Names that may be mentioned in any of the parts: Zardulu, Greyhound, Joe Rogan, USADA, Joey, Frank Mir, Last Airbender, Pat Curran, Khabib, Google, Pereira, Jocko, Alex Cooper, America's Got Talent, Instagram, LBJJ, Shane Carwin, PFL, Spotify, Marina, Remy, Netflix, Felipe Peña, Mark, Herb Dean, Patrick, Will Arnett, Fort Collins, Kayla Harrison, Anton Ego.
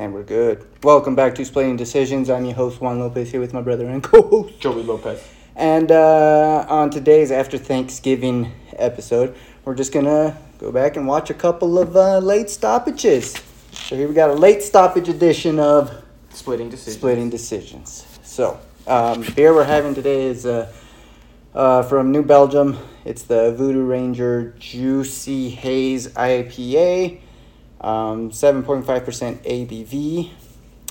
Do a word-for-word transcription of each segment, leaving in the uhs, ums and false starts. And we're good. Welcome back to Splitting Decisions. I'm your host, Juan Lopez, here with my brother and co-host, Joey Lopez. And uh, on today's After Thanksgiving episode, we're just going to go back and watch a couple of uh, late stoppages. So here we got a late stoppage edition of Splitting Decisions. Splitting Decisions. So, um, beer we're having today is uh, uh, from New Belgium. It's the Voodoo Ranger Juicy Haze I P A. Um, seven point five percent A B V.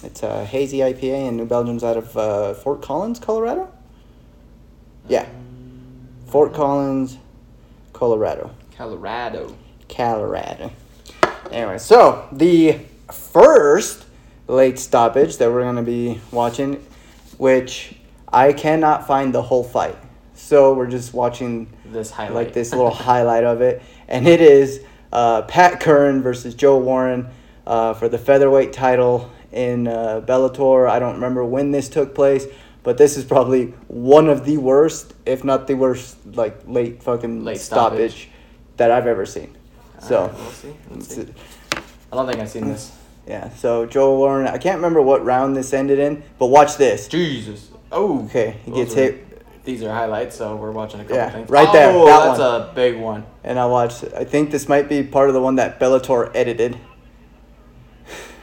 It's a hazy I P A, and New Belgium's out of uh, Fort Collins, Colorado? Yeah. Fort Collins, Colorado. Colorado. Colorado. Anyway, so the first late stoppage that we're going to be watching, which I cannot find the whole fight. So we're just watching this highlight, like this little highlight of it. And it is uh, Pat Curran versus Joe Warren uh, for the featherweight title in uh, Bellator. I don't remember when this took place, but this is probably one of the worst, if not the worst, like late fucking late stoppage. stoppage that I've ever seen. So right, we'll see. We'll see. I don't think I've seen this. Yeah, so Joe Warren, I can't remember what round this ended in, but watch this. Jesus. Oh. Okay, he gets are, hit. These are highlights, so we're watching a couple yeah, things. Right oh, there. That that's one. A big one. And I watched, I think this might be part of the one that Bellator edited.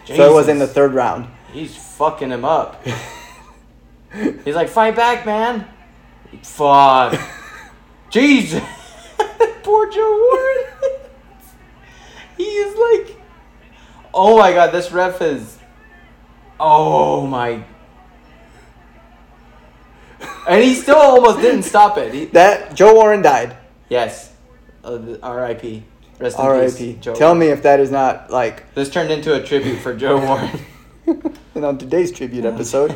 Jesus. So it was in the third round. He's fucking him up. He's like, fight back, man. Fuck. Jesus. Poor Joe Warren. He is like, oh my god, this ref is, oh my. And he still almost didn't stop it. He, that, Joe Warren died. Yes. Uh, R I P. Rest in R I P. peace. Joe Tell Warren. me if that is not like. This turned into a tribute for Joe Warren. And on today's tribute episode.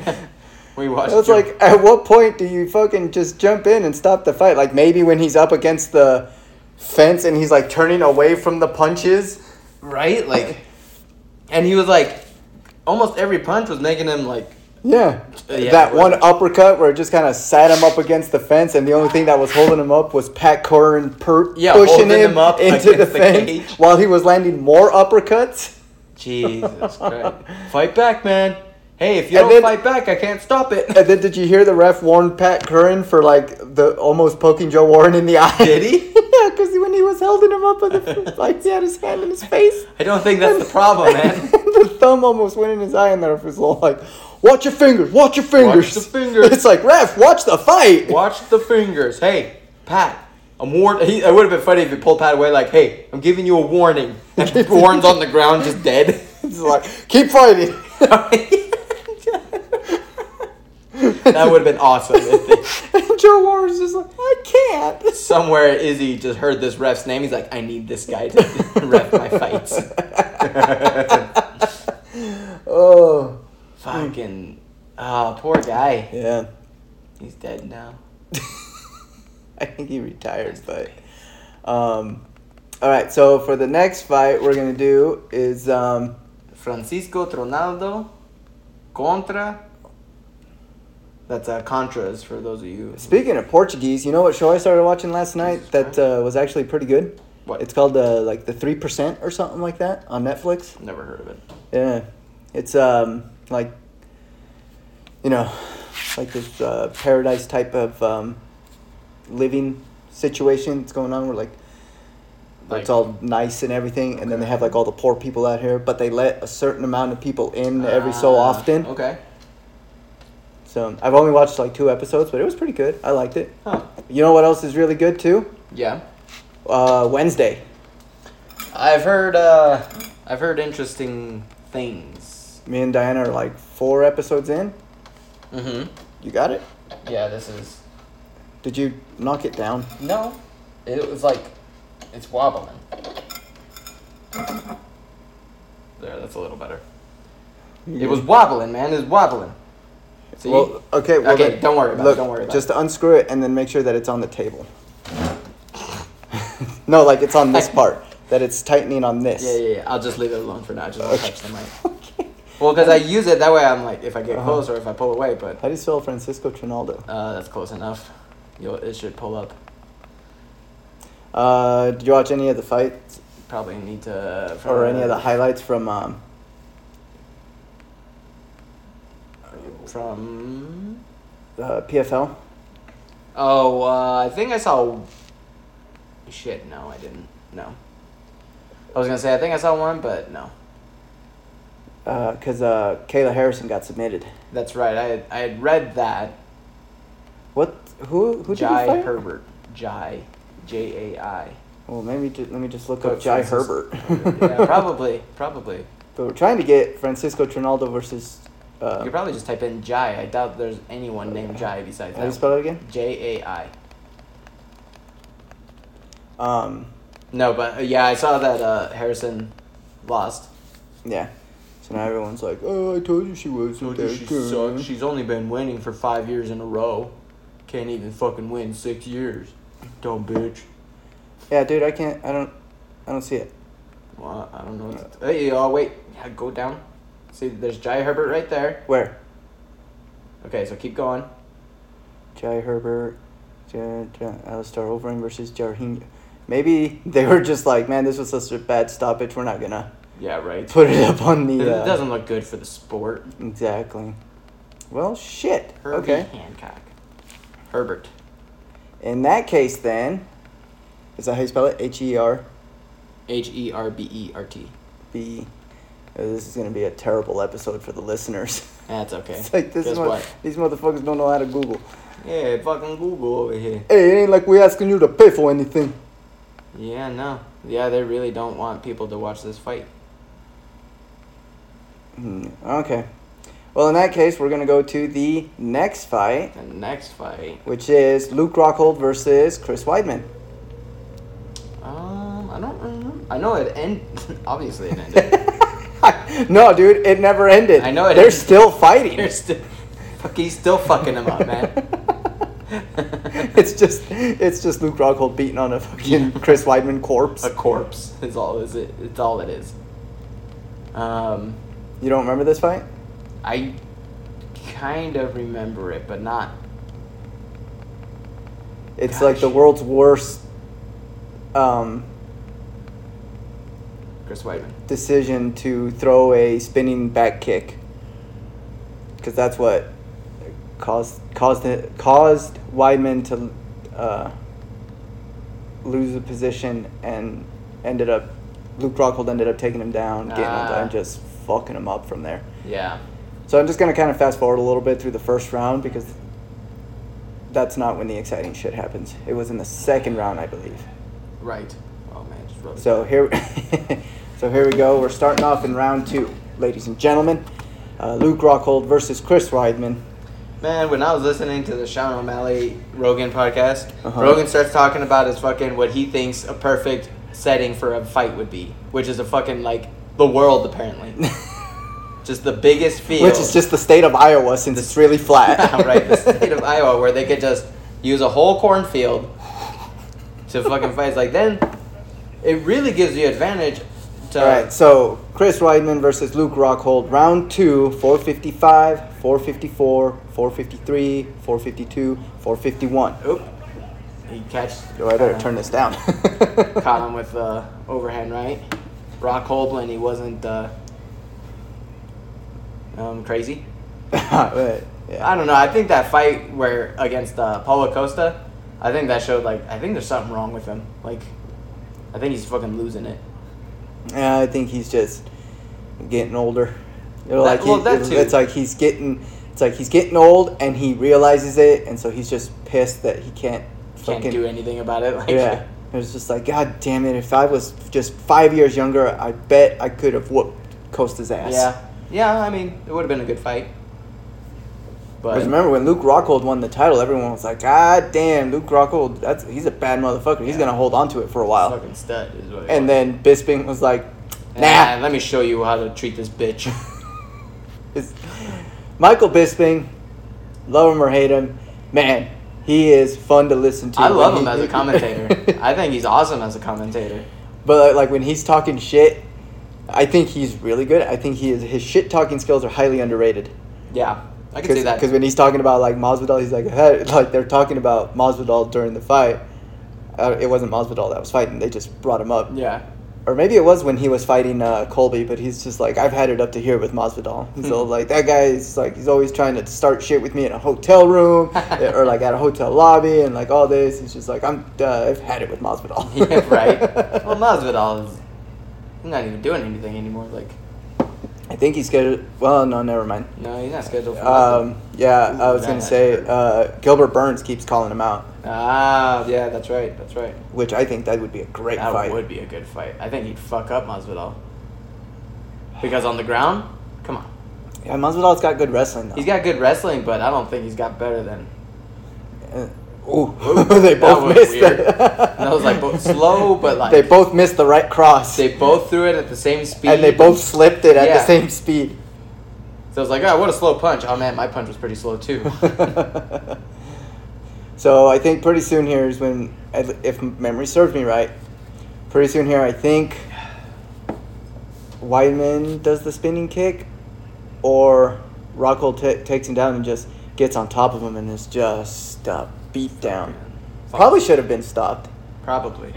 We watched it. It's like, at what point do you fucking just jump in and stop the fight? Like, maybe when he's up against the fence and he's, like, turning away from the punches. Right? Like, and he was, like, almost every punch was making him, like. Yeah. Uh, yeah that one uppercut where it just kind of sat him up against the fence, and the only thing that was holding him up was Pat Curran per- yeah, pushing him, him up into the, the fence cage. While he was landing more uppercuts. Jesus Christ. Fight back, man. Hey, if you and don't then, fight back, I can't stop it. And then did you hear the ref warn Pat Curran for, like, the almost poking Joe Warren in the eye? Did he? Yeah, because when he was holding him up, the, like, he had his hand in his face. I don't think that's and, the problem, man. The thumb almost went in his eye, and the ref was all like, watch your fingers, watch your fingers. Watch the fingers. It's like, ref, watch the fight. Watch the fingers. Hey, Pat. A warn- he, it would have been funny if he pulled Pat away like, hey, I'm giving you a warning. And Warren's on the ground just dead. It's like, keep fighting. That would have been awesome. If they... And Joe Warren's just like, I can't. Somewhere Izzy just heard this ref's name. He's like, I need this guy to ref my fights. Oh. Fucking. Oh, poor guy. Yeah. He's dead now. I think he retired, but. Um, all right, so for the next fight we're going to do is. Um, Francisco Trinaldo contra. That's uh, Contras, for those of you. Speaking of Portuguese, you know what show I started watching last night that uh, was actually pretty good? What? It's called, uh, like, The three percent or something like that on Netflix. Never heard of it. Yeah. It's, um, like, you know, like this uh, paradise type of um, living situation that's going on where, like, like, it's all nice and everything, okay. And then they have, like, all the poor people out here, but they let a certain amount of people in uh, every so often. Okay. So I've only watched like two episodes, but it was pretty good. I liked it. Huh. You know what else is really good too? Yeah. Uh, Wednesday. I've heard. Uh, I've heard interesting things. Me and Diana are like four episodes in. Mm-hmm. You got it? Yeah. This is. Did you knock it down? No. It was like, it's wobbling. There. That's a little better. Yeah. It was wobbling, man. It was wobbling. So well, you, okay, well, okay then, don't worry about look, it. Don't worry about just it. Unscrew it and then make sure that it's on the table. No, like it's on this part, that it's tightening on this. Yeah, yeah, yeah. I'll just leave it alone for now. I just okay. Don't touch the mic. Okay. Well, because I use it that way. I'm like, if I get uh-huh. close or if I pull away, but. How do you spell Francisco Trinaldo? Uh, that's close enough. You'll, it should pull up. Uh, did you watch any of the fights? Probably need to. Or any of the highlights from. Um, From uh, P F L? Oh, uh, I think I saw... Shit, no, I didn't. No. I was going to say I think I saw one, but no. Because uh, uh, Kayla Harrison got submitted. That's right. I had, I had read that. What? Who Who did you fight? Jai Herbert. Jai. J A I. Well, maybe just, let me just look oh, up Jai Herbert. Yeah, probably. Probably. But we're trying to get Francisco Trinaldo versus... Uh, you could probably just type in Jai. I doubt there's anyone named Jai besides that. How do you spell it again? J A I. Um, no, but uh, yeah, I saw that uh, Harrison lost. Yeah. So now everyone's like, oh, I told you she wasn't there. She sucks. She's only been winning for five years in a row. Can't even fucking win six years. Dumb bitch. Yeah, dude, I can't. I don't. I don't see it. Well, I don't know. What to th- hey, oh, wait. Yeah, go down. See, there's Jai Herbert right there. Where? Okay, so keep going. Jai Herbert, Jai, Jai, Alistair Overeem versus Jarheim. Maybe they were just like, man, this was such a bad stoppage. We're not going to yeah, right. put it up on the... It uh, doesn't look good for the sport. Exactly. Well, shit. Herbie okay. Hancock. Herbert. In that case, then, is that how you spell it? H E R? H E R B E R T. B. This is going to be a terrible episode for the listeners. That's okay. It's like, this is what? These motherfuckers don't know how to Google. Yeah, fucking Google over here. Hey, it ain't like we asking you to pay for anything. Yeah, no. Yeah, they really don't want people to watch this fight. Hmm. Okay. Well, in that case, we're going to go to the next fight. The next fight. Which is Luke Rockhold versus Chris Weidman. Um, I don't remember. I know it ended. Obviously it ended. No, dude, it never ended. I know it. They're ended. Still fighting. They're still, fuck, he's still fucking him up, man. it's just, it's just Luke Rockhold beating on a fucking Chris Weidman corpse. A corpse is all is it? It's all it is. Um, you don't remember this fight? I kind of remember it, but not. It's Gosh. like the world's worst. Um. Chris Weidman. Decision to throw a spinning back kick, because that's what caused caused caused Weidman to uh, lose the position and ended up Luke Rockhold ended up taking him down, getting uh, him down, just fucking him up from there. Yeah. So I'm just gonna kind of fast forward a little bit through the first round because that's not when the exciting shit happens. It was in the second round, I believe. Right. Oh man, just rub it so down. here. So here we go. We're starting off in round two, ladies and gentlemen. Uh, Luke Rockhold versus Chris Weidman. Man, when I was listening to the Sean O'Malley Rogan podcast, uh-huh. Rogan starts talking about his fucking what he thinks a perfect setting for a fight would be, which is a fucking like the world apparently, just the biggest field. Which is just the state of Iowa since it's really flat. Yeah, right, the state of Iowa where they could just use a whole cornfield to fucking fight. It's like then it really gives you advantage. All right, so Chris Weidman versus Luke Rockhold, round two, four fifty-five, four fifty-four, four fifty-three, four fifty-two, four fifty-one. Oop. He catched. Oh, I better uh, turn this down. Caught him with uh, overhand right. Rockhold when he wasn't uh, um, crazy. Right, yeah. I don't know. I think that fight where against uh, Paulo Costa, I think that showed, like, I think there's something wrong with him. Like, I think he's fucking losing it. Yeah, I think he's just getting older. You know, that, like he, well, that too. It's like he's getting, it's like he's getting old, and he realizes it, and so he's just pissed that he can't fucking can't do anything about it. Like, yeah, it was just like, God damn it! If I was just five years younger, I bet I could have whooped Costa's ass. Yeah, yeah. I mean, it would have been a good fight. But remember when Luke Rockhold won the title, everyone was like, God damn, Luke Rockhold, that's he's a bad motherfucker. He's yeah. gonna hold on to it for a while. Fucking stud is what and was. Then Bisping was like, Nah, yeah, let me show you how to treat this bitch. Michael Bisping, love him or hate him, man, he is fun to listen to. I love him he, as a commentator. I think he's awesome as a commentator. But like when he's talking shit, I think he's really good. I think he is his shit talking skills are highly underrated. Yeah. I can see that. Because when he's talking about, like, Masvidal, he's like, hey, like, they're talking about Masvidal during the fight. Uh, it wasn't Masvidal that was fighting. They just brought him up. Yeah. or maybe it was when he was fighting uh, Colby, but he's just like, I've had it up to here with Masvidal. He's all like, that guy's like, he's always trying to start shit with me in a hotel room or like at a hotel lobby and like all this. He's just like, I'm, uh, I've had it with Masvidal. Yeah, right. Well, Masvidal is not even doing anything anymore. Like, I think he's scheduled. Well, no, never mind. No, he's not scheduled for nothing. Um, yeah, he's I was going to say, uh, Gilbert Burns keeps calling him out. Ah, yeah, that's right, that's right. Which I think that would be a great that fight. That would be a good fight. I think he'd fuck up Masvidal. Because on the ground, come on. Yeah, Masvidal's got good wrestling, though. He's got good wrestling, but I don't think he's got better than... Uh, Ooh, they both missed weird. it. And I was like, both slow, but like... They both missed the right cross. They both threw it at the same speed. And they both slipped it at yeah. the same speed. So I was like, oh, what a slow punch. Oh, man, my punch was pretty slow, too. So I think pretty soon here is when, if memory serves me right, pretty soon here I think Weidman does the spinning kick or Rockhold t- takes him down and just gets on top of him and is just... Uh, beat down. Probably should have been stopped. Probably.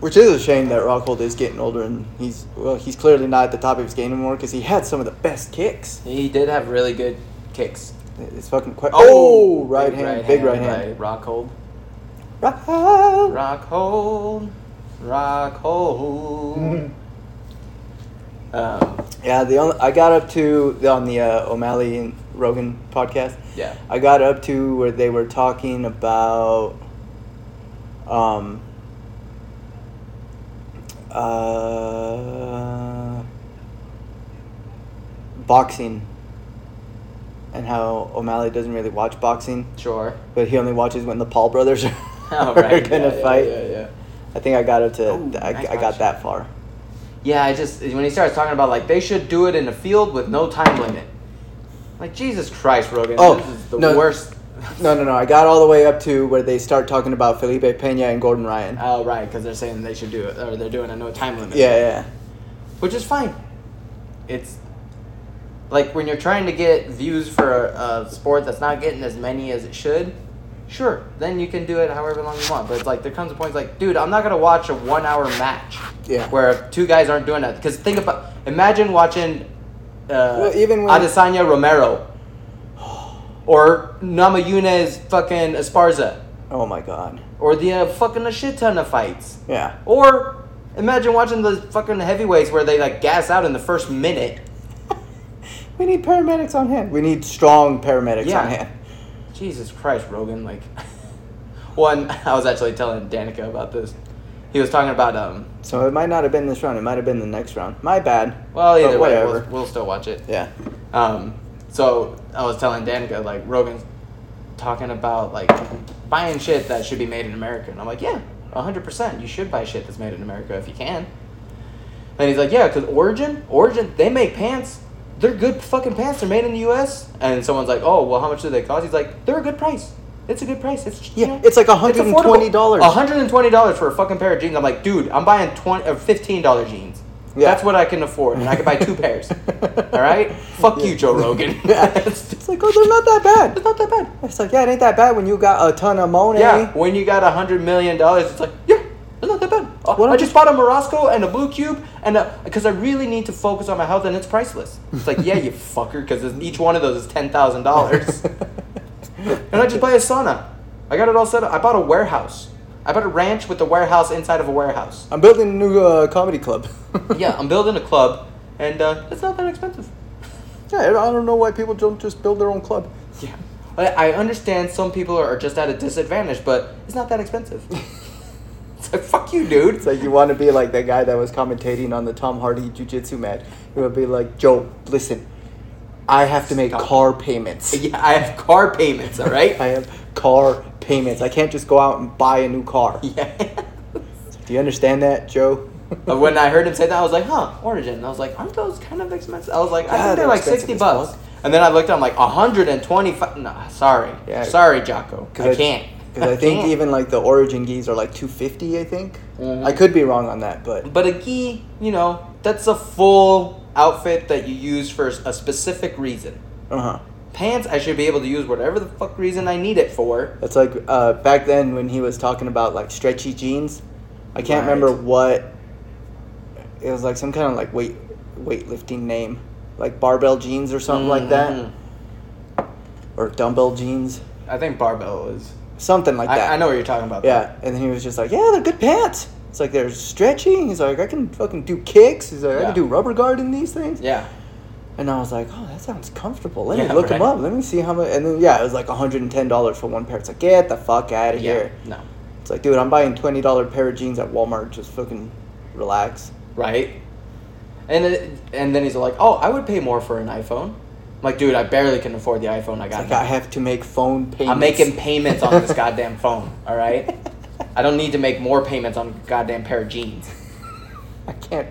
Which is a shame that Rockhold is getting older and he's well, he's clearly not at the top of his game anymore because he had some of the best kicks. He did have really good kicks. It's fucking quite. Oh, oh right, big hand, right big hand, big right hand. Rockhold. Rockhold. Rockhold. Rockhold. Mm-hmm. Um. Yeah, the only, I got up to on the uh, O'Malley and Rogan podcast. Yeah. I got up to where they were talking about um uh boxing and how O'Malley doesn't really watch boxing. Sure. But he only watches when the Paul brothers are oh, right. going to yeah, fight. Yeah, yeah, yeah. I think I got up to Ooh, I, nice I got that far. Yeah, I just when he starts talking about like they should do it in a field with no time limit. Like Jesus Christ, Rogan, oh, this is the no, worst. no, no, no. I got all the way up to where they start talking about Felipe Peña and Gordon Ryan. Oh, right, because they're saying they should do it, or they're doing a no time limit. Yeah, yeah. Which is fine. It's like when you're trying to get views for a, a sport that's not getting as many as it should. Sure, then you can do it however long you want. But it's like there comes a point like, dude, I'm not gonna watch a one hour match. Yeah. Where two guys aren't doing that. Because think about, imagine watching. Uh, well, even when Adesanya Romero or Namajunas fucking Esparza. Oh my god. Or the uh, fucking a shit ton of fights. Yeah. Or imagine watching the fucking heavyweights where they like gas out in the first minute. We need paramedics on hand. We need strong paramedics yeah. on hand. Jesus Christ, Rogan. Like, one, I was actually telling Danica about this. He was talking about um. So it might not have been this round. It might have been the next round. My bad. Well, either way, we'll, we'll still watch it. Yeah. Um. So I was telling Danica like Rogan's talking about like buying shit that should be made in America, and I'm like, yeah, a hundred percent. You should buy shit that's made in America if you can. And he's like, yeah, because Origin, Origin, they make pants. They're good fucking pants. They're made in the U S And someone's like, oh, well, how much do they cost? He's like, they're a good price. It's a good price. It's yeah. You know, it's like one hundred and twenty dollars. One hundred and twenty dollars for a fucking pair of jeans. I'm like, dude, I'm buying twenty or fifteen dollar jeans. Yeah. That's what I can afford, and I can buy two pairs. All right, fuck yeah. you, Joe Rogan. Yeah. it's, it's like, oh, they're not that bad. It's not that bad. It's like, yeah, it ain't that bad when you got a ton of money. Yeah, when you got a hundred million dollars, it's like, yeah, it's not that bad. What I just bought a Morosco and a Blue Cube, and because I really need to focus on my health, and it's priceless. It's like, yeah, you fucker, because each one of those is ten thousand dollars. And I just buy a sauna. I got it all set up. I bought a warehouse. I bought a ranch with a warehouse inside of a warehouse. I'm building a new uh, comedy club. Yeah, I'm building a club, and uh, it's not that expensive. Yeah, I don't know why people don't just build their own club. Yeah, I understand some people are just at a disadvantage, but it's not that expensive. It's like, fuck you, dude. It's like you want to be like that guy that was commentating on the Tom Hardy jiu-jitsu match. You want to be like, Joe, listen. I have to make Stop. car payments. Yeah, I have car payments, all right? I have car payments. I can't just go out and buy a new car. Yeah. Do you understand that, Joe? When I heard him say that, I was like, huh, Origin. And I was like, aren't those kind of expensive? I was like, I yeah, think they're, they're like sixty bucks. Book. And then I looked at them like, one hundred twenty-five. Nah, sorry. Yeah, sorry, Jocko. I, I can't. Because I, I think can't. even like the Origin gis are like two hundred fifty, I think. Mm-hmm. I could be wrong on that, but. But a gi, you know, that's a full outfit that you use for a specific reason. Uh-huh. Pants, I should be able to use whatever the fuck reason I need it for. That's like uh, back then when he was talking about like stretchy jeans. I can't right. remember what it was like some kind of like weight weightlifting name, like Barbell Jeans or something mm-hmm. like that, or Dumbbell Jeans. I think Barbell is something like I, that. I know what you're talking about. Yeah, though. And then he was just like, "Yeah, they're good pants." It's like they're stretchy. He's like, "I can fucking do kicks." He's like, yeah. "I can do rubber guard in these things." Yeah. And I was like, "Oh, that sounds comfortable. Let yeah, me look right. them up. Let me see how much." And then yeah, it was like one hundred ten dollars for one pair. It's like, get the fuck out of yeah, here. No. It's like, dude, I'm buying twenty dollars pair of jeans at Walmart. Just fucking relax. Right. And it, and then he's like, oh, I would pay more for an iPhone. I'm like, dude, I barely can afford the iPhone I got. It's like, I have to make phone payments. I'm making payments on this goddamn phone. All right. I don't need to make more payments on a goddamn pair of jeans. I can't.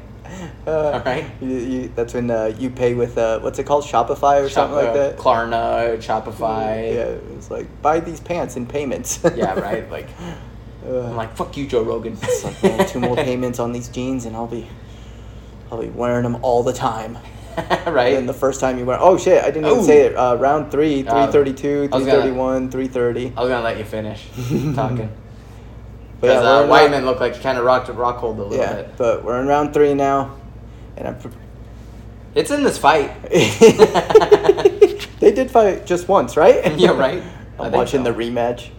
Uh, All right. You, you, that's when uh, you pay with, uh, what's it called, Shopify or Shop- something like uh, that? Klarna, Shopify. Yeah, it's like, buy these pants in payments. Yeah, right? Like, uh, I'm like, fuck you, Joe Rogan. It's like, well, two more payments on these jeans and I'll be I'll be wearing them all the time. Right? And then the first time you wear, oh shit, I didn't Ooh. even say it. Uh, round three, three thirty-two, uh, three thirty-one, three thirty. I was going to let you finish talking. Because yeah, uh, Weidman looked like he kind of rocked Rockhold a little yeah, bit. But we're in round three now, and I'm. Pre- it's in this fight. They did fight just once, right? Yeah, right. I'm watching so. the rematch.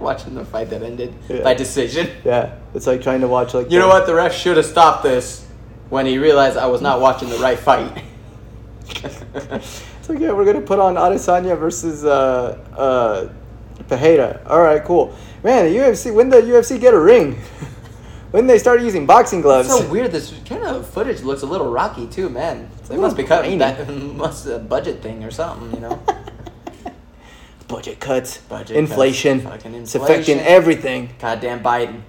Watching the fight that ended yeah. by decision. Yeah, it's like trying to watch like. You the- know what? The ref should have stopped this when he realized I was not watching the right fight. It's like, yeah, we're gonna put on Adesanya versus uh uh Pereira. All right, cool. Man, the U F C, when did the U F C get a ring? When they started using boxing gloves? It's so weird. This kind of footage looks a little rocky, too, man. They must be cutting that. Must a budget thing or something, you know? Budget cuts. Budget inflation. Cuts. Fucking inflation. It's affecting everything. Goddamn Biden.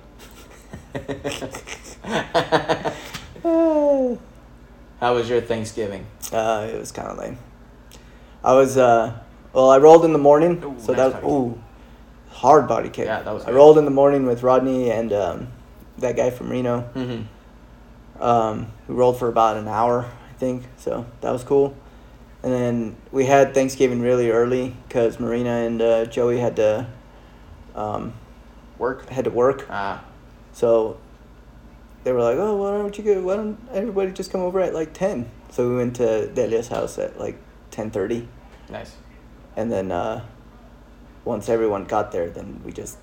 How was your Thanksgiving? Uh, it was kind of lame. I was, uh, well, I rolled in the morning. Ooh, so nice that was, ooh. Hard body kick. Yeah, that was. I good. rolled in the morning with Rodney and um, that guy from Reno. Mm-hmm. Um, we rolled for about an hour, I think. So that was cool. And then we had Thanksgiving really early because Marina and uh, Joey had to um, work. Had to work. Ah. So they were like, "Oh, why don't you go? Why don't everybody just come over at like ten?" So we went to Delia's house at like ten thirty. Nice. And then. Uh, Once everyone got there, then we just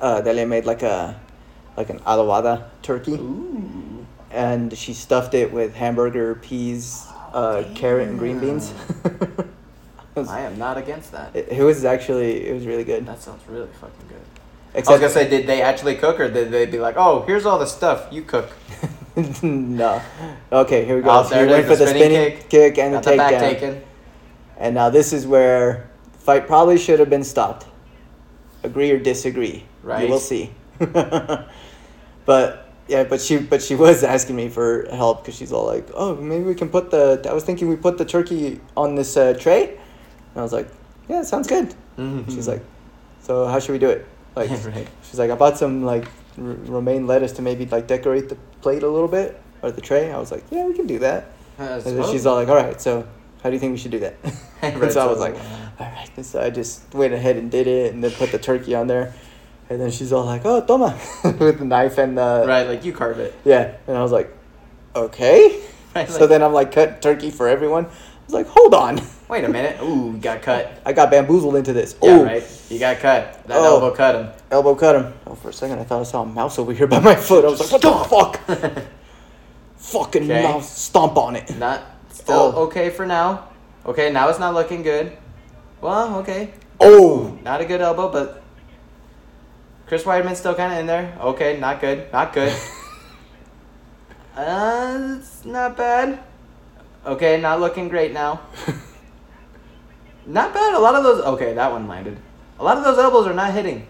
uh, Delia made like a like an adobada turkey, Ooh. and she stuffed it with hamburger, peas, uh, oh, carrot, and green beans. was, I am not against that. It, it was actually it was really good. That sounds really fucking good. Except, I was gonna say, did they actually cook, or did they be like, "Oh, here's all the stuff you cook"? No. Okay, here we go. Oh, so we went for the spinning, spinning kick, kick and the takedown. And now this is where. Fight probably should have been stopped. Agree or disagree? Right. You will see. but yeah, but she but she was asking me for help because she's all like, "Oh, maybe we can put the." I was thinking we put the turkey on this uh, tray, and I was like, "Yeah, sounds good." Mm-hmm. She's like, "So how should we do it?" Like, right. She's like, "I bought some like r- romaine lettuce to maybe like decorate the plate a little bit or the tray." I was like, "Yeah, we can do that." And then she's all like, "All right, so how do you think we should do that?" And right, so, so I was like. All right, and so I just went ahead and did it, and then put the turkey on there, and then she's all like, "Oh, toma," with the knife and the right, like you carve it. Yeah, and I was like, "Okay." Right, so like, then I'm like, cut turkey for everyone. I was like, "Hold on, wait a minute." Ooh, you got cut. I got bamboozled into this. Yeah, Ooh. right. You got cut. That oh, elbow cut him. Elbow cut him. Oh, for a second, I thought I saw a mouse over here by my foot. I was like, "What the fuck?" Fucking okay. Mouse, stomp on it. Not still oh. okay for now. Okay, now it's not looking good. Well, okay. Oh! Not a good elbow, but Chris Weidman's still kind of in there. Okay, not good. Not good. uh, it's not bad. Okay, not looking great now. Not bad. A lot of those... Okay, that one landed. A lot of those elbows are not hitting.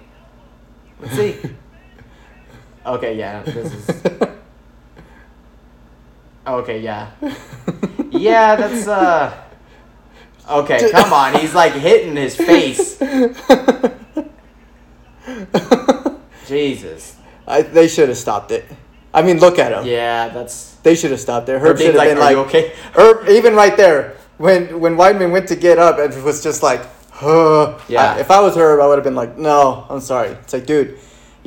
Let's see. Okay, yeah. This is... Okay, yeah. Yeah, that's... uh. Okay, come on. He's like hitting his face. Jesus. I, they should have stopped it. I mean, look at him. Yeah, that's... They should have stopped it. Herb should have like, been like... okay? Herb, even right there, when when Weidman went to get up, it was just like... Huh. Yeah. I, if I was Herb, I would have been like, no, I'm sorry. It's like, dude,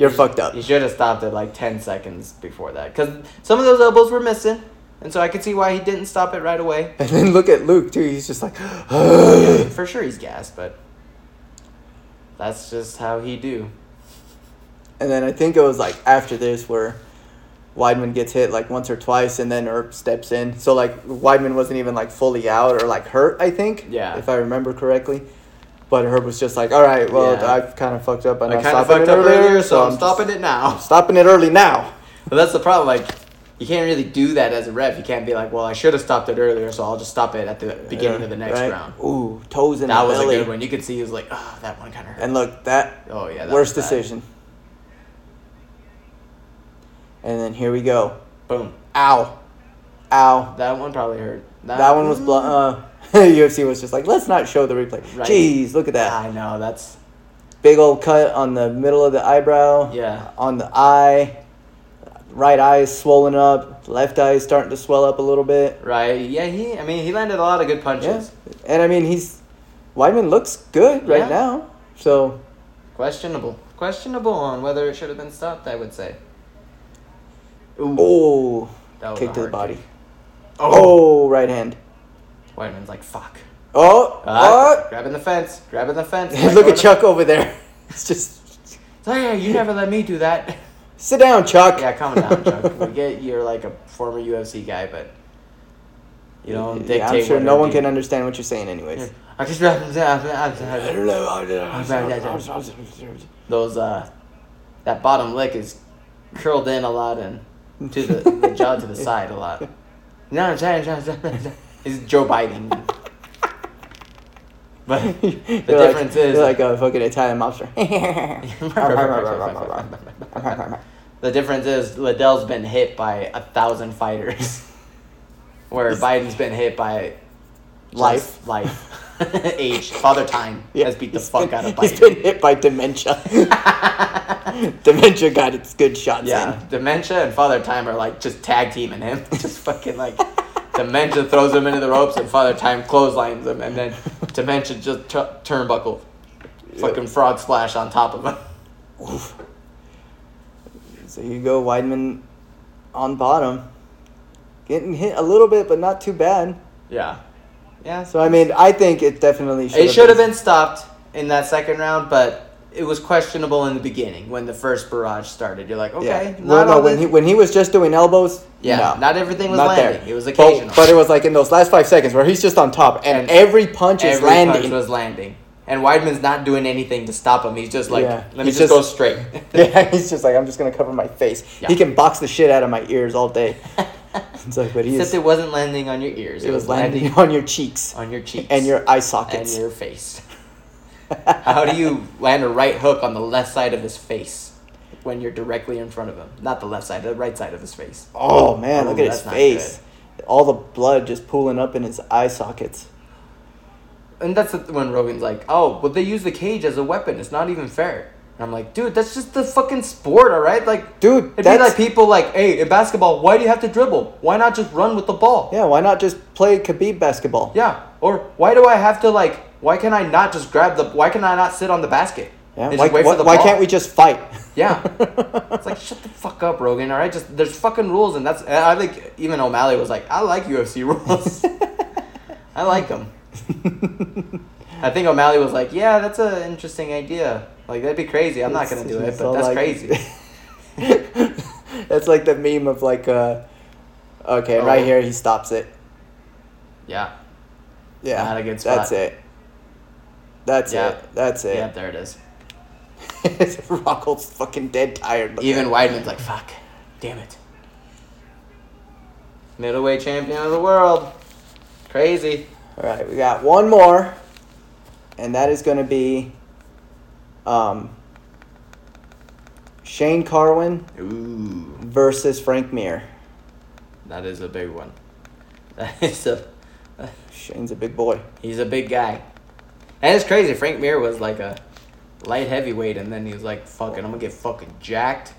You're fucked up. You should have stopped it like ten seconds before that. Because some of those elbows were missing. And so I could see why he didn't stop it right away. And then look at Luke, too. He's just like... yeah, for sure he's gassed, but... That's just how he do. And then I think it was like after this where... Weidman gets hit like once or twice, and then Herb steps in. So like Weidman wasn't even like fully out or like hurt, I think. Yeah. If I remember correctly, but Herb was just like, "All right, well, yeah. I've kind of fucked up. I kind of fucked up earlier, earlier so I'm stopping just, it now. I'm stopping it early now." But that's the problem. Like, you can't really do that as a ref. You can't be like, "Well, I should have stopped it earlier, so I'll just stop it at the beginning yeah, of the next right? round." Ooh, toes in that the belly. That was a good one. You could see he was like, "Oh, that one kind of hurt." And look, that. Oh yeah. That worst decision. And then here we go. Boom. Ow. Ow. That one probably hurt. That, that one was... Bl- uh, U F C was just like, let's not show the replay. Right. Jeez, look at that. I know, that's... Big old cut on the middle of the eyebrow. Yeah. On the eye. Right eye is swollen up. Left eye is starting to swell up a little bit. Right. Yeah, he... I mean, he landed a lot of good punches. Yeah. And, I mean, he's... Weidman looks good right yeah. now. So... Questionable. Questionable on whether it should have been stopped, I would say. Ooh. Oh, that was kick to the body. Oh. oh, right hand. Weidman's like, fuck. Oh, uh, oh. Grabbing the fence. Grabbing the fence. Like, look at Chuck the... over there. It's just. Oh, yeah, you never let me do that. Sit down, Chuck. Yeah, calm down, Chuck. We get you're like a former U F C guy, but you don't yeah, dictate. I'm sure no one can understand what you're saying, anyways. I just. Those, uh. That bottom lick is curled in a lot and. To the, the jaw to the side a lot. No, Chad, Chad, Chad. It's Joe Biden. But the you're difference like, is... You're like a fucking Italian mobster. The difference is Liddell's been hit by a thousand fighters. Where Biden's been hit by... Life. Life. Age. Father time yeah, has beat the fuck been, out of Biden. He's been hit by dementia. Dementia got its good shots yeah, in. Dementia and Father Time are like just tag teaming him. Just fucking like Dementia throws him into the ropes and Father Time clotheslines him. And then Dementia just t- turnbuckle. Fucking frog splash on top of him. Oof. So you go Weidman on bottom. Getting hit a little bit, but not too bad. Yeah. Yeah. So, I mean, I think it definitely should have been. It should have been stopped in that second round, but it was questionable in the beginning when the first barrage started. You're like, okay. Yeah. Not no, no, when he, when he was just doing elbows, yeah, no, not everything was not landing. There. It was occasional. But, but it was like in those last five seconds where he's just on top, and, and every punch every is landing. Every punch was landing. And Weidman's not doing anything to stop him. He's just like, yeah. let me he's just go straight. Yeah, he's just like, I'm just going to cover my face. Yeah. He can box the shit out of my ears all day. It's like, but he Except is, it wasn't landing on your ears. It, it was landing, landing on your cheeks. On your cheeks. And your eye sockets. And your face. How do you land a right hook on the left side of his face when you're directly in front of him? Not the left side, the right side of his face. Oh, man, oh, look at his face. All the blood just pooling up in his eye sockets. And that's when Rogan's like, oh, well, they use the cage as a weapon. It's not even fair. I'm like, dude, that's just the fucking sport, all right? Like, dude, it'd that's... be like people like, hey, in basketball, why do you have to dribble? Why not just run with the ball? Yeah, why not just play Khabib basketball? Yeah, or why do I have to, like, why can I not just grab the, why can I not sit on the basket? Yeah, why, wait why, for the why ball? Can't we just fight? Yeah. It's like, shut the fuck up, Rogan, all right? Just, there's fucking rules, and that's, and I think even O'Malley was like, I like U F C rules. I like them. I think O'Malley was like, yeah, that's an interesting idea. Like, that'd be crazy. I'm not going to do it, but that's like, crazy. That's like the meme of, like, uh, okay, oh. right here, he stops it. Yeah. Yeah. Not a good spot. That's it. That's yeah. it. That's it. Yeah, there it is. Rockhold's fucking dead tired. Look Even Weidman's like, fuck. Damn it. Middleweight champion of the world. Crazy. All right, we got one more, and that is going to be... Um, Shane Carwin Ooh. versus Frank Mir. That is a big one. That is a. Uh, Shane's a big boy. He's a big guy, and it's crazy. Frank Mir was like a light heavyweight, and then he was like, "Fucking, I'm gonna get fucking jacked."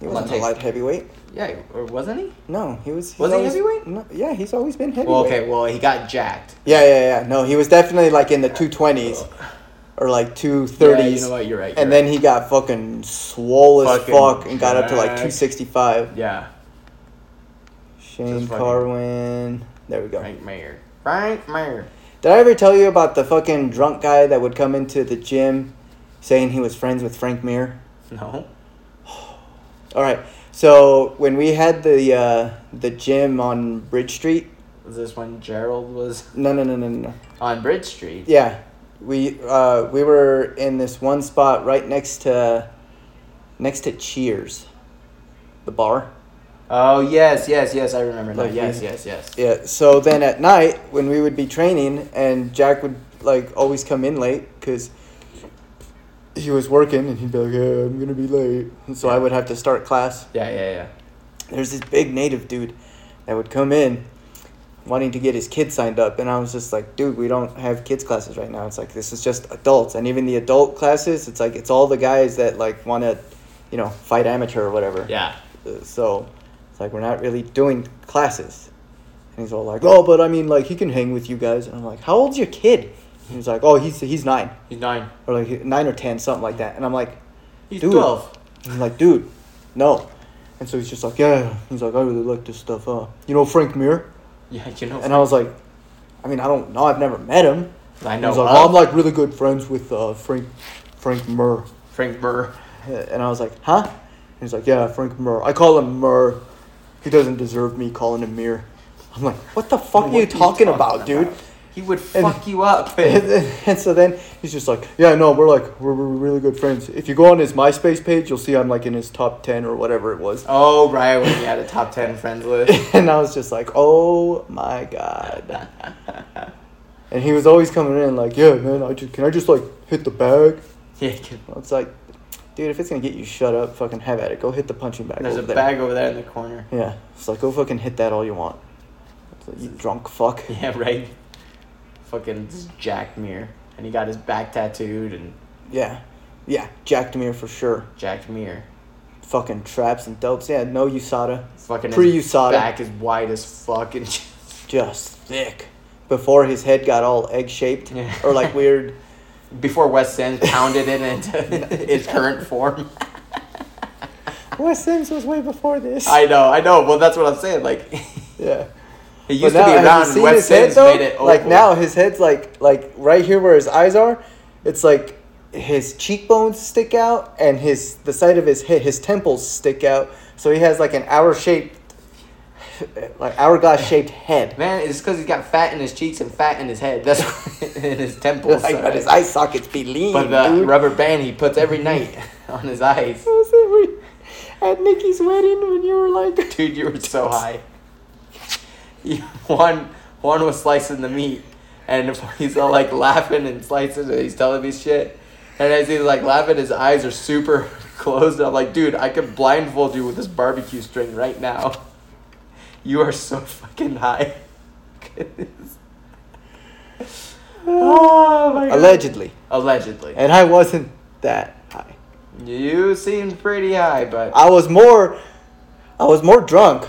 He wasn't a light heavyweight. Yeah, or wasn't he? No, he was. Was he heavyweight? No, yeah, he's always been heavyweight. Well, okay, well he got jacked. Yeah, yeah, yeah. No, he was definitely like in the two twenties. or like two thirties. Yeah, you know what? You're right. You're and right. Then he got fucking swole as fuck and got up to like two sixty-five. Yeah. Shane Carwin. There we go. Frank Mir. Frank Mir. Did I ever tell you about the fucking drunk guy that would come into the gym saying he was friends with Frank Mir? No. All right. So when we had the uh, the gym on Bridge Street. Was this when Gerald was? No, no, no, no, no. On Bridge Street? Yeah. We uh we were in this one spot right next to next to Cheers. The bar. Oh, yes, yes, yes, I remember now. Like, yes, we, yes, yes. Yeah, so then at night when we would be training and Jack would like always come in late because he was working and he'd be like, yeah, I'm going to be late. And so yeah. I would have to start class. Yeah, yeah, yeah. There's this big native dude that would come in wanting to get his kids signed up, and I was just like, dude, we don't have kids classes right now. It's like, this is just adults, and even the adult classes, it's like, it's all the guys that like want to, you know, fight amateur or whatever. Yeah. So it's like, we're not really doing classes. And he's all like, oh, but I mean, like, he can hang with you guys. And I'm like, how old's your kid? And he's like, oh, he's he's nine. He's nine. Or like nine or ten, something like that. And I'm like, he's dude. twelve. I'm like, dude, no. And so he's just like, yeah. He's like, I really like this stuff. Huh? You know Frank Mir? Yeah, you know. And Frank. I was like, I mean, I don't know. I've never met him. I know. He was like, well, I'm like really good friends with uh, Frank, Frank Mir. Frank Mir. And I was like, huh? And he's like, yeah, Frank Mir. I call him Mir. He doesn't deserve me calling him Mir. I'm like, what the fuck what are you talking, talking about, about, dude? He would fuck and, you up. And, and, and so then he's just like, yeah, no, we're like, we're, we're really good friends. If you go on his MySpace page, you'll see I'm like in his top ten or whatever it was. Oh, right, when he had a top ten friends list. And I was just like, oh my God. And he was always coming in like, yeah, man, I just, can I just like hit the bag? Yeah. Well, it's like, dude, if it's going to get you shut up, fucking have at it. Go hit the punching bag. There's over a there. bag over there in the corner. Yeah. It's like, go fucking hit that all you want. Like, you drunk fuck. Yeah, right. Fucking Jack Mir, and he got his back tattooed and yeah yeah Jack Mir for sure. Jack Mir fucking traps and dopes. Yeah, no USADA, fucking pre-USADA, back is wide as fuck and just, just thick before his head got all egg shaped. Yeah. Or like weird before Wes Sims pounded it into its current form. Wes Sims was way before this. I know I know well, that's what I'm saying, like. Yeah. It used but to now, be around and Wes Sims made it oval. Like now his head's like like right here where his eyes are, it's like his cheekbones stick out and his the side of his head, his temples stick out. So he has like an hour shaped like hourglass shaped head. Man, it's because he's got fat in his cheeks and fat in his head. That's in his temples. Like, but his eye sockets be lean. But the dude. Rubber band he puts every night on his eyes. What was that at Nikki's wedding when you were like dude, you were so high. Juan, Juan was slicing the meat, and he's all like laughing and slicing and he's telling me shit. And as he's like laughing, his eyes are super closed. I'm like, dude, I could blindfold you with this barbecue string right now. You are so fucking high. Oh my God. Allegedly. Allegedly. And I wasn't that high. You seemed pretty high, but I was more, I was more drunk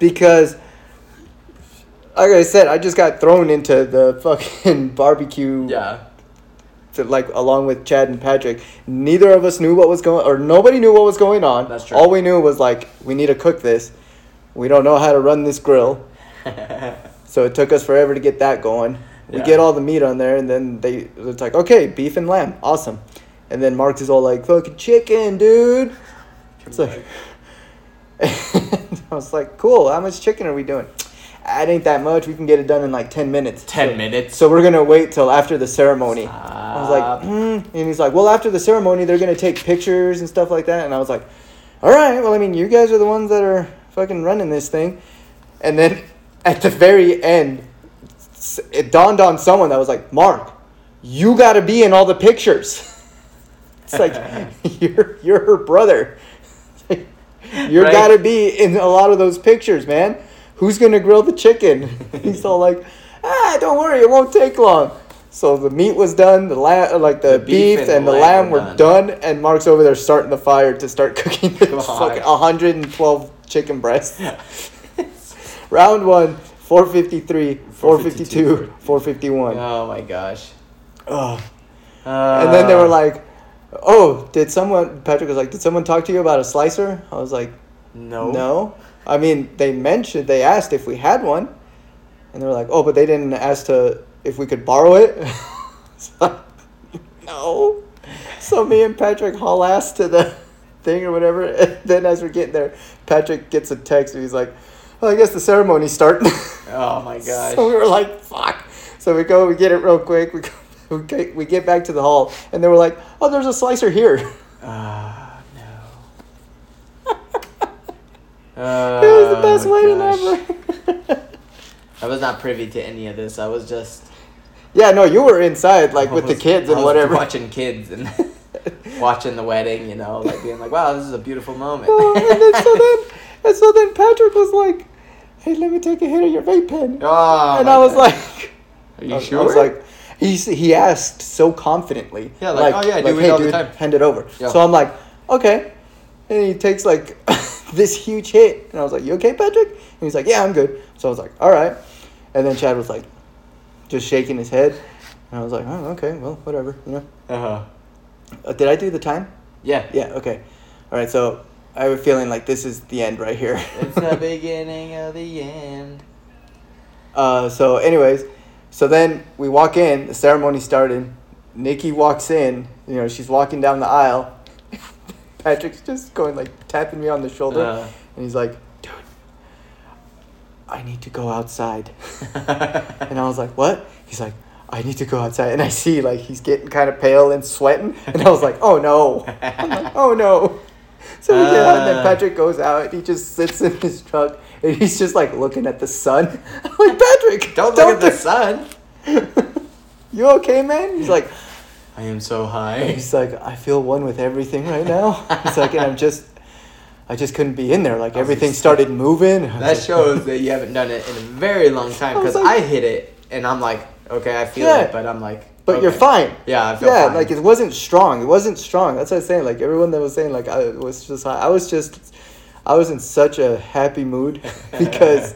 because. Like I said, I just got thrown into the fucking barbecue. Yeah. To, like, along with Chad and Patrick. Neither of us knew what was going on, or nobody knew what was going on. That's true. All we knew was, like, we need to cook this. We don't know how to run this grill. So it took us forever to get that going. We yeah. get all the meat on there, and then they it's like, okay, beef and lamb. Awesome. And then Mark is all like, fucking chicken, dude. It's like, I was like, cool, how much chicken are we doing? It ain't that much. We can get it done in like ten minutes. Ten so, minutes. So we're gonna wait till after the ceremony. Stop. I was like, mm. And he's like, well, after the ceremony, they're gonna take pictures and stuff like that. And I was like, all right. Well, I mean, you guys are the ones that are fucking running this thing. And then at the very end, it dawned on someone that was like, Mark, you gotta be in all the pictures. It's like you're you're her brother. Like, you right. gotta be in a lot of those pictures, man. Who's going to grill the chicken? He's all like, ah, don't worry, it won't take long. So the meat was done, the la- like the, the beef, beef and, and the lamb, lamb were done. done, and Mark's over there starting the fire to start cooking this fucking one hundred twelve chicken breasts. Round one, four fifty-three, four fifty-two, four fifty-one. Oh my gosh. Oh. Uh, and then they were like, oh, did someone, Patrick was like, did someone talk to you about a slicer? I was like, no. No. I mean, they mentioned, they asked if we had one. And they were like, oh, but they didn't ask to if we could borrow it. It's like, no. So me and Patrick haul ass to the thing or whatever. And then as we're getting there, Patrick gets a text and he's like, well, I guess the ceremony's starting. Oh, my gosh. So we were like, fuck. So we go, we get it real quick. We go, okay, we get back to the hall, and they were like, oh, there's a slicer here. Ah, uh, no. uh, it was the best wedding ever. I was not privy to any of this. I was just... Yeah, no, you were inside, like, I with was, the kids and I was whatever. Watching kids and watching the wedding, you know, like, being like, wow, this is a beautiful moment. Oh, and, then, so then, and so then Patrick was like, hey, let me take a hit of your vape pen. Oh, and I was God. like... Are you I, sure? I was like... He he asked so confidently. Yeah, like, like oh yeah, like, do it hey, all dude, the time. Hand it over. Yeah. So I'm like, okay. And he takes like this huge hit, and I was like, you okay, Patrick? And he's like, yeah, I'm good. So I was like, all right. And then Chad was like, just shaking his head, and I was like, oh, okay, well, whatever, you know. Uh-huh. Uh, did I do the time? Yeah. Yeah. Okay. All right. So I have a feeling like this is the end right here. It's the beginning of the end. Uh. So, anyways. So then we walk in, the ceremony started, Nikki walks in, you know, she's walking down the aisle, Patrick's just going, like, tapping me on the shoulder, uh, and he's like, dude, I need to go outside. And I was like, what? He's like, I need to go outside, and I see, like, he's getting kind of pale and sweating, and I was like, oh, no. I'm like, oh, no. So we get out, and then Patrick goes out, and he just sits in his truck. And he's just, like, looking at the sun. I'm like, Patrick, don't, don't look do- at the sun. You okay, man? He's like, I am so high. And he's like, I feel one with everything right now. He's like, and I'm just, I just couldn't be in there. Like, everything started moving. That like, shows that you haven't done it in a very long time. Because I, like, I hit it, and I'm like, okay, I feel yeah, it. But I'm like, but okay. You're fine. Yeah, I feel yeah, fine. Yeah, like, it wasn't strong. It wasn't strong. That's what I was saying. Like, everyone that was saying, like, I was just high. I was just... I was in such a happy mood because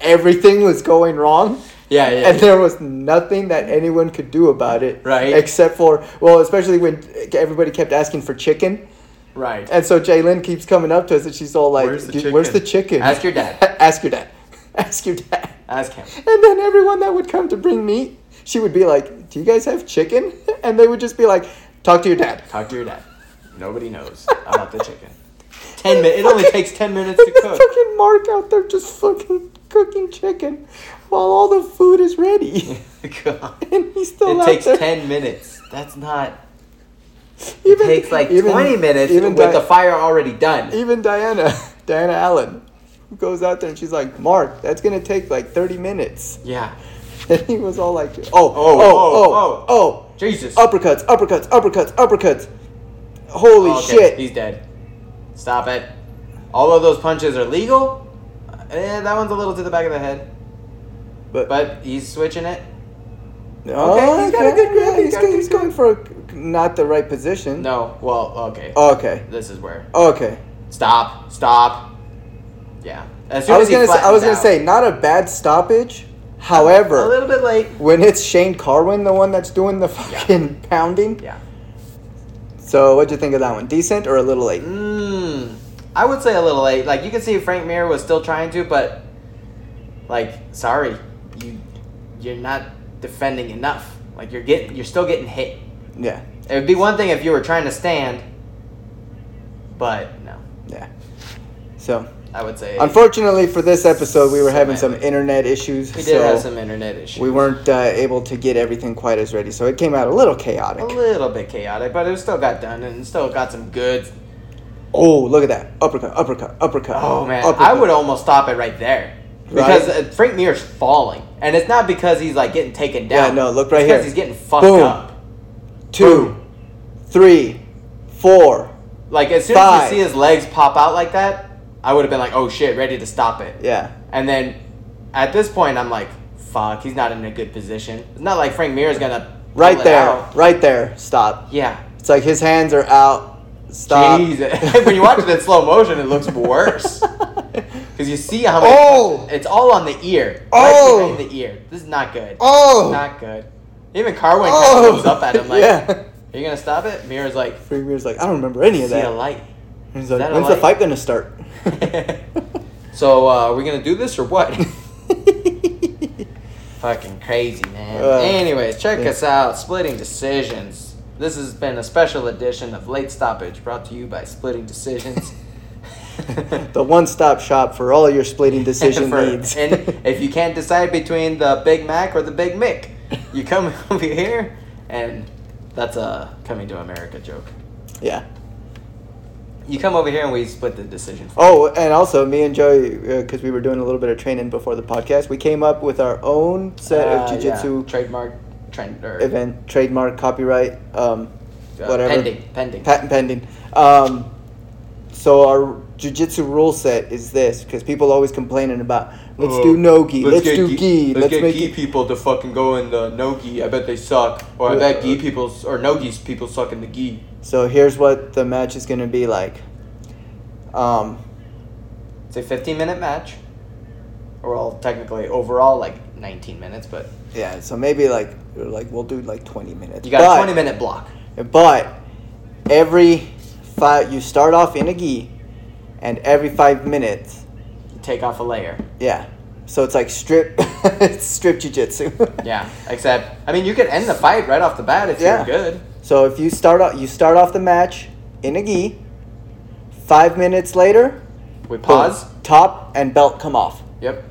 everything was going wrong. Yeah, yeah. And there was nothing that anyone could do about it. Right. Except for, well, especially when everybody kept asking for chicken. Right. And so Jaylyn keeps coming up to us and she's all like, where's the, where's the chicken? Ask your dad. Ask your dad. Ask your dad. Ask him. And then everyone that would come to bring meat, she would be like, do you guys have chicken? And they would just be like, talk to your dad. Talk to your dad. Nobody knows about the chicken. Ten minutes. It fucking, only takes ten minutes to cook. Fucking Mark out there just fucking cooking chicken while all the food is ready. God. And he's still it out takes there. ten minutes. That's not. Even, it takes like even, twenty minutes even with Di- the fire already done. Even Diana, Diana Allen, goes out there and she's like, "Mark, that's gonna take like thirty minutes." Yeah. And he was all like, "Oh, oh, oh, oh, oh, oh, oh. Jesus! Uppercuts, uppercuts, uppercuts, uppercuts! Holy oh, okay. shit! He's dead." Stop it. All of those punches are legal. Eh, that one's a little to the back of the head. But, but he's switching it. No, okay, he's got a good grip. Yeah, he's, he's, good, he's going for a, not the right position. No, well, okay. Okay. This is where. Okay. Stop. Stop. Yeah. As soon I was going to say, I was going to say, not a bad stoppage. However. A little bit late. When it's Shane Carwin, the one that's doing the fucking yeah. pounding. Yeah. So what'd you think of that one? Decent or a little late? Mm, I would say a little late. Like, you can see Frank Mir was still trying to, but, like, sorry, you you're not defending enough. Like, you're getting you're still getting hit. Yeah. It would be one thing if you were trying to stand, but no. Yeah. So I would say. Unfortunately for this episode, we were having some internet issues. We did so have some internet issues. We weren't uh, able to get everything quite as ready, so it came out a little chaotic. A little bit chaotic, but it still got done and still got some good. Oh, look at that. Uppercut, uppercut, uppercut. Oh, man. Uppercut. I would almost stop it right there. Because right? Frank Mir's falling. And it's not because he's, like, getting taken down. Yeah, no, look right it's here. Because he's getting fucked Boom. up. Two, Boom. three, four, Like, as soon five. as you see his legs pop out like that, I would have been like, oh shit, ready to stop it. Yeah. And then at this point, I'm like, fuck, he's not in a good position. It's not like Frank Mir is going to. Right there. Out. Right there. Stop. Yeah. It's like his hands are out. Stop. Jeez. When you watch it in slow motion, it looks worse. Because you see how much. Oh! It's all on the ear. Oh! Right behind the ear. This is not good. Oh! Not good. Even Carwin oh, kind of looks up at him like, yeah. Are you going to stop it? Mir's like, Frank Mir's like, I don't remember any of that. See a light. He's like, when's the fight going to start? So, uh, are we going to do this or what? Fucking crazy, man. Uh, Anyways, check yeah. us out. Splitting Decisions. This has been a special edition of Late Stoppage brought to you by Splitting Decisions. The one-stop shop for all your splitting decision for, needs. And if you can't decide between the Big Mac or the Big Mick, you come over here, and that's a Coming to America joke. Yeah. You come over here, and we split the decision. Oh, and also, me and Joey, because uh, we were doing a little bit of training before the podcast, we came up with our own set uh, of jiu-jitsu. Yeah. Trademark. Trend, or event. Trademark, copyright, um, uh, whatever. Pending. Pending. Patent pending. Um, so our jiu-jitsu rule set is this, because people always complaining about, let's uh, do no-gi, let's, let's do gi, gi. Let's, let's get make gi people to fucking go in the no-gi, I bet they suck, or I bet uh, gi people, or no-gi people suck in the gi. So here's what the match is going to be like. Um, it's a fifteen-minute match, or well, technically overall like nineteen minutes, but... Yeah, so maybe like like we'll do like twenty minutes. You got but, a twenty-minute block. But every five, you start off in a gi, and every five minutes... You take off a layer. Yeah. So it's like strip it's strip jiu-jitsu. Yeah, except... I mean, you could end the fight right off the bat if yeah. you're good. So if you start off, you start off the match in a gi, five minutes later... We pause. Boom, top and belt come off. Yep.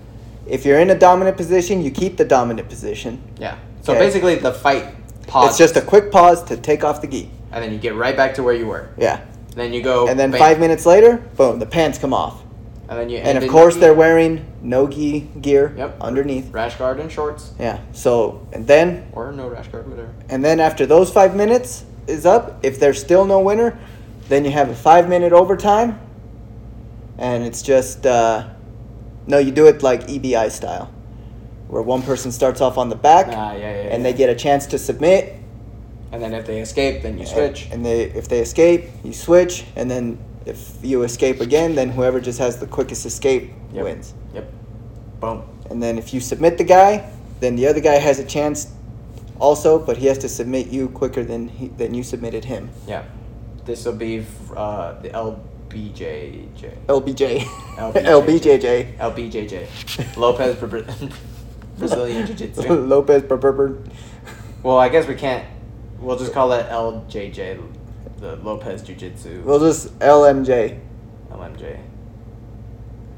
If you're in a dominant position, you keep the dominant position. Yeah. So okay. basically the fight pause. It's just a quick pause to take off the gi. And then you get right back to where you were. Yeah. And then you go... And then bang. Five minutes later, boom, the pants come off. And then you... And of course they're wearing no gi gear yep. underneath. Rash guard and shorts. Yeah. So, and then... Or no rash guard, whatever. And then after those five minutes is up, if there's still no winner, then you have a five-minute overtime. And it's just... Uh, No, you do it like E B I style, where one person starts off on the back, ah, yeah, yeah, and yeah. they get a chance to submit. And then if they escape, then you switch. And they if they escape, you switch. And then if you escape again, then whoever just has the quickest escape yep. wins. Yep. Boom. And then if you submit the guy, then the other guy has a chance also, but he has to submit you quicker than he, than you submitted him. Yeah. This will be uh, the L. B J J. L B J. L B J J. L B J J. Lopez Brazilian Jiu-Jitsu. Lopez Berber. Well, I guess we can't. We'll just call it L J J, the Lopez Jiu-Jitsu. We'll just L M J. L M J.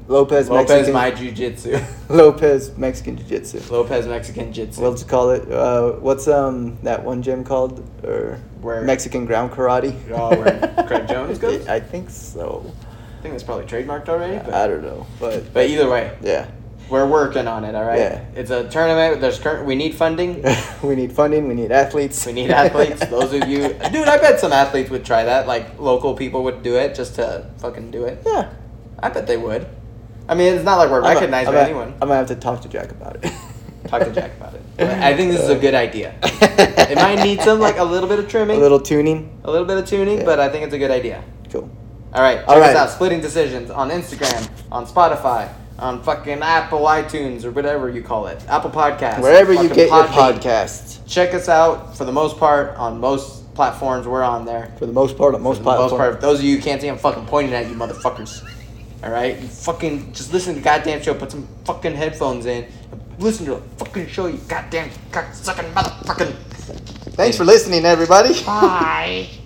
Lopez Mexican. Lopez my Jiu-Jitsu. Lopez Mexican Jiu-Jitsu. Lopez Mexican Jiu-Jitsu. We'll just call it. Uh, what's um that one gym called? Or. Where Mexican ground karate. Oh, where Craig Jones goes? I think so. I think that's probably trademarked already. Yeah, but, I don't know. But but either way. Yeah. We're working on it, all right? Yeah. It's a tournament. There's current, We need funding. we need funding. We need athletes. We need athletes. Those of you... Dude, I bet some athletes would try that. Like, local people would do it just to fucking do it. Yeah. I bet they would. I mean, it's not like we're I'm recognized a, by a, anyone. I'm going to have to talk to Jack about it. Talk to Jack about it. But I think this is a good idea. It might need some, like, a little bit of trimming. A little tuning. A little bit of tuning, yeah. But I think it's a good idea. Cool. All right. Check All right. us out. Splitting Decisions on Instagram, on Spotify, on fucking Apple iTunes or whatever you call it. Apple Podcasts. Wherever you get pod your podcasts. Check us out, for the most part, on most platforms. We're on there. For the most part, on most platforms. For the most part. Those of you who can't see, I'm fucking pointing at you motherfuckers. All right? You fucking just listen to the goddamn show. Put some fucking headphones in. Listen to a fucking show, you goddamn cock-sucking motherfucking... Thanks for listening, everybody. Bye.